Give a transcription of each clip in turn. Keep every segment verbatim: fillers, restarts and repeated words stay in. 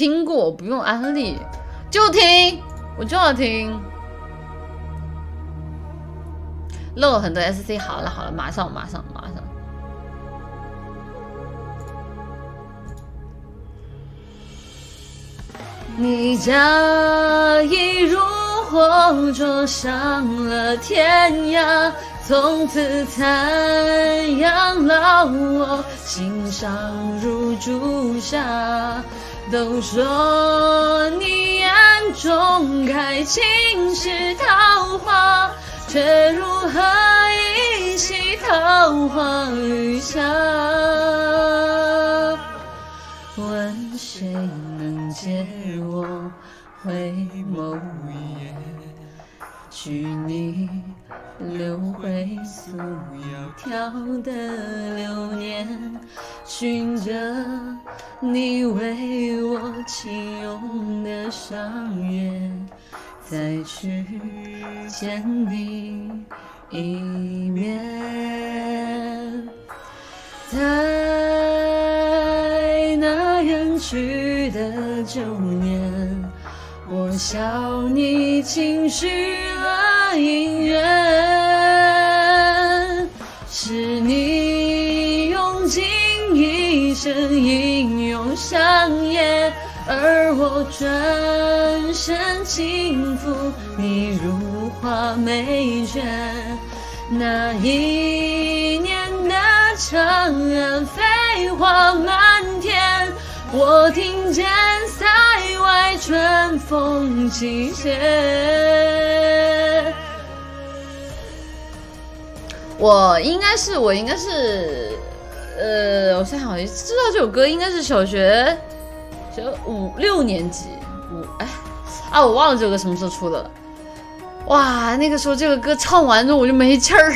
听过，不用安利，就听，我就要听。漏很多 S C， 好了好了，马上马上马上。你家一入火灼上了天涯。 从此残阳烙我心上如朱砂。都说你眼中开尽是桃花，却如何一夕桃花雨下？问谁能解我回眸一眼？许你。 流回素窈窕的流年，寻着你为我轻拥的伤月，再去见你一面。在那远去的旧年，我笑你轻许了姻缘。 是你用尽一生英勇相野，而我转身轻抚你如花美眷。那一年的长安飞花满天，我听见塞外春风起歇。 我应该是，我应该是，呃，我想好像知道这首歌应该是小学，小五六年级，五哎啊，我忘了这首歌什么时候出的了。哇，那个时候这个歌唱完之后我就没气儿，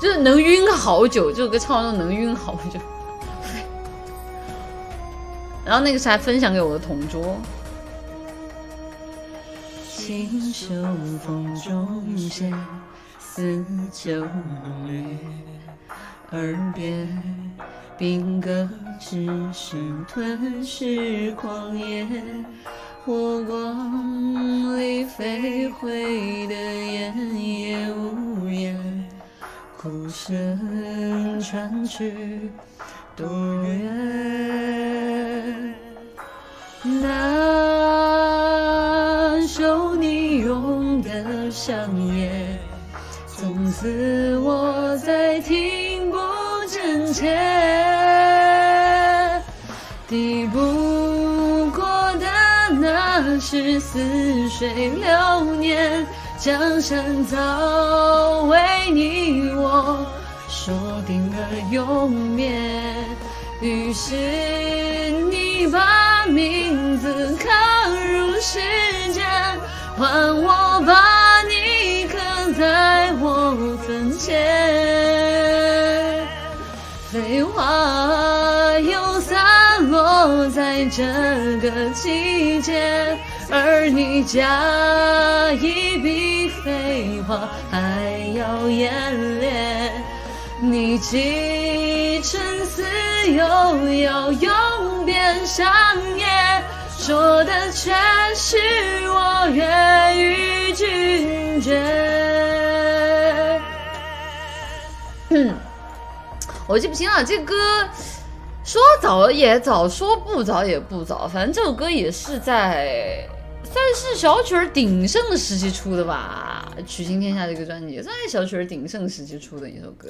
就是能晕好久。这首歌唱完之后能晕好久。然后那个时候还分享给我的同桌。清秀风中歇。 似酒浓烈，耳边兵戈之声吞噬狂野，火光里飞回的烟也无言，哭声传去多远？那首你用的香叶。 从此我再听不真切，抵不过的那是似水流年。江山早为你我说定了永灭。于是你把名字刻入时间，换我把你刻在。 我坟前，飞花又散落在这个季节，而你家已比飞花还要艳烈。你寄沉思又要永别相夜，说的却是我愿与君绝。 嗯，我记不清了。这歌说早也早，说不早也不早。反正这首歌也是在算是小曲儿鼎盛时期出的吧，《曲尽天下》这个专辑算是小曲儿鼎盛时期出的一首歌。